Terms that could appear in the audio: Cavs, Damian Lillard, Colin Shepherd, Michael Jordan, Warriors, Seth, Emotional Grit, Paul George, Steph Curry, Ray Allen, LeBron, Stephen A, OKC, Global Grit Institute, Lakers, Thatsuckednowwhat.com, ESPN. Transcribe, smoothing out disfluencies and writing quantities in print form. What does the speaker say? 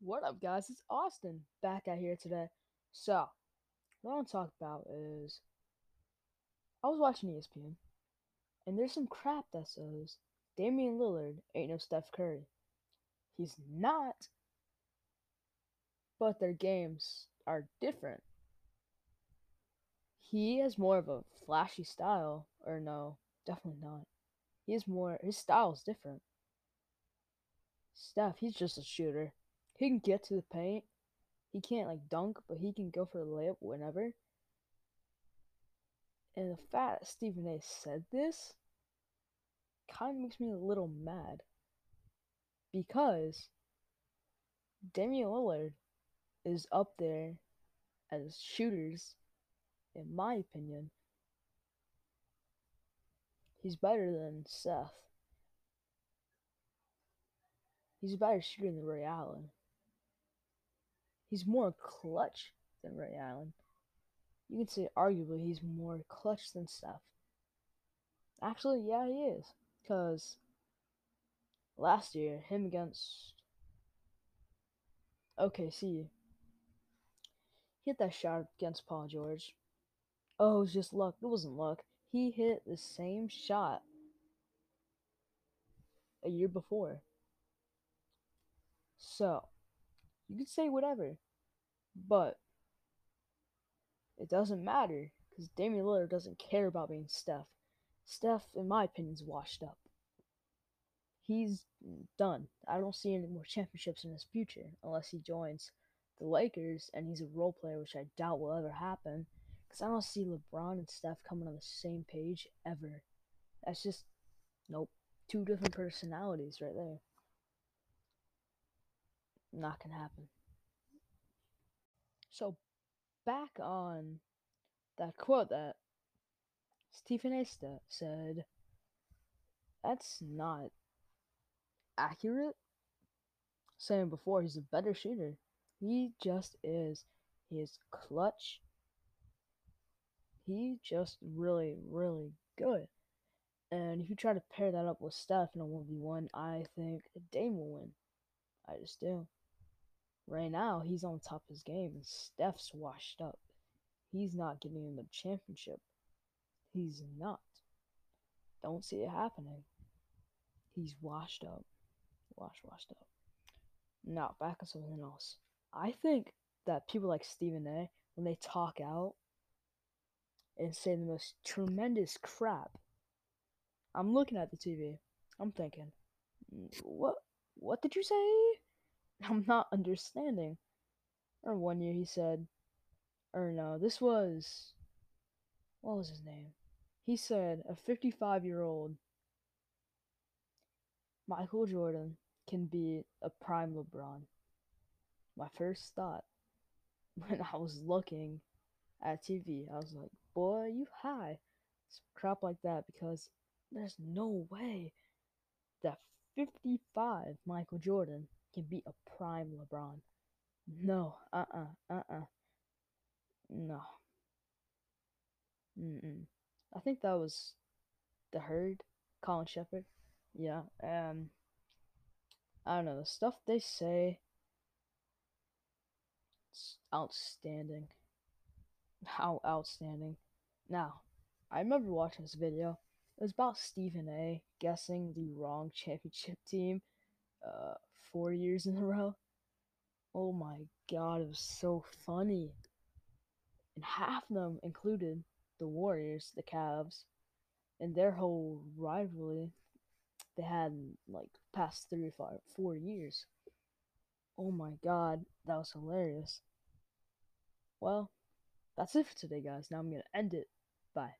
What up, guys? It's Austin back out here today. So, what I want to talk about is I was watching ESPN, and there's some crap that says Damian Lillard ain't no Steph Curry. He's not, but their games are different. He has more of a flashy style, or no, definitely not. He has more, his style is different. Steph, he's just a shooter. He can get to the paint. He can't, dunk, but he can go for the layup whenever. And the fact that Stephen A said this kind of makes me a little mad. Because Damian Lillard is up there as shooters, in my opinion. He's better than Seth. He's a better shooter than Ray Allen. He's more clutch than Ray Allen. You could say, arguably, he's more clutch than Steph. Actually, yeah, he is. Because last year, him against OKC, he hit that shot against Paul George. Oh, it was just luck. It wasn't luck. He hit the same shot a year before. So, you could say whatever, but it doesn't matter because Damian Lillard doesn't care about being Steph. Steph, in my opinion, is washed up. He's done. I don't see any more championships in his future unless he joins the Lakers and he's a role player, which I doubt will ever happen because I don't see LeBron and Steph coming on the same page ever. That's just, nope, two different personalities right there. Not gonna happen. So, back on that quote that Stephen A said, that's not accurate. Saying before, he's a better shooter. He just is. He is clutch. He just really, really good. And if you try to pair that up with Steph in a 1v1, I think Dame will win. I just do. Right now, he's on top of his game, and Steph's washed up. He's not getting him the championship. He's not. Don't see it happening. He's washed up. Washed up. Now, back on something else. I think that people like Stephen A, when they talk out and say the most tremendous crap, I'm looking at the TV. I'm thinking, what did you say? I'm not understanding. Or one year he said, or no, this was, what was his name? He said a 55-year-old Michael Jordan can be a prime LeBron. My first thought when I was looking at TV, I was like, boy, you high. Some crap like that because there's no way that 55 Michael Jordan can be a prime LeBron. No. No. I think that was the Herd, Colin Shepherd. Yeah. I don't know. The stuff they say, it's outstanding. How outstanding. Now, I remember watching this video. It was about Stephen A guessing the wrong championship team 4 years in a row. Oh my god, it was so funny. And half of them included the Warriors, the Cavs, and their whole rivalry they had in, past 3 or 4 years. Oh my god, that was hilarious. Well, that's it for today, guys. Now I'm gonna end it. Bye.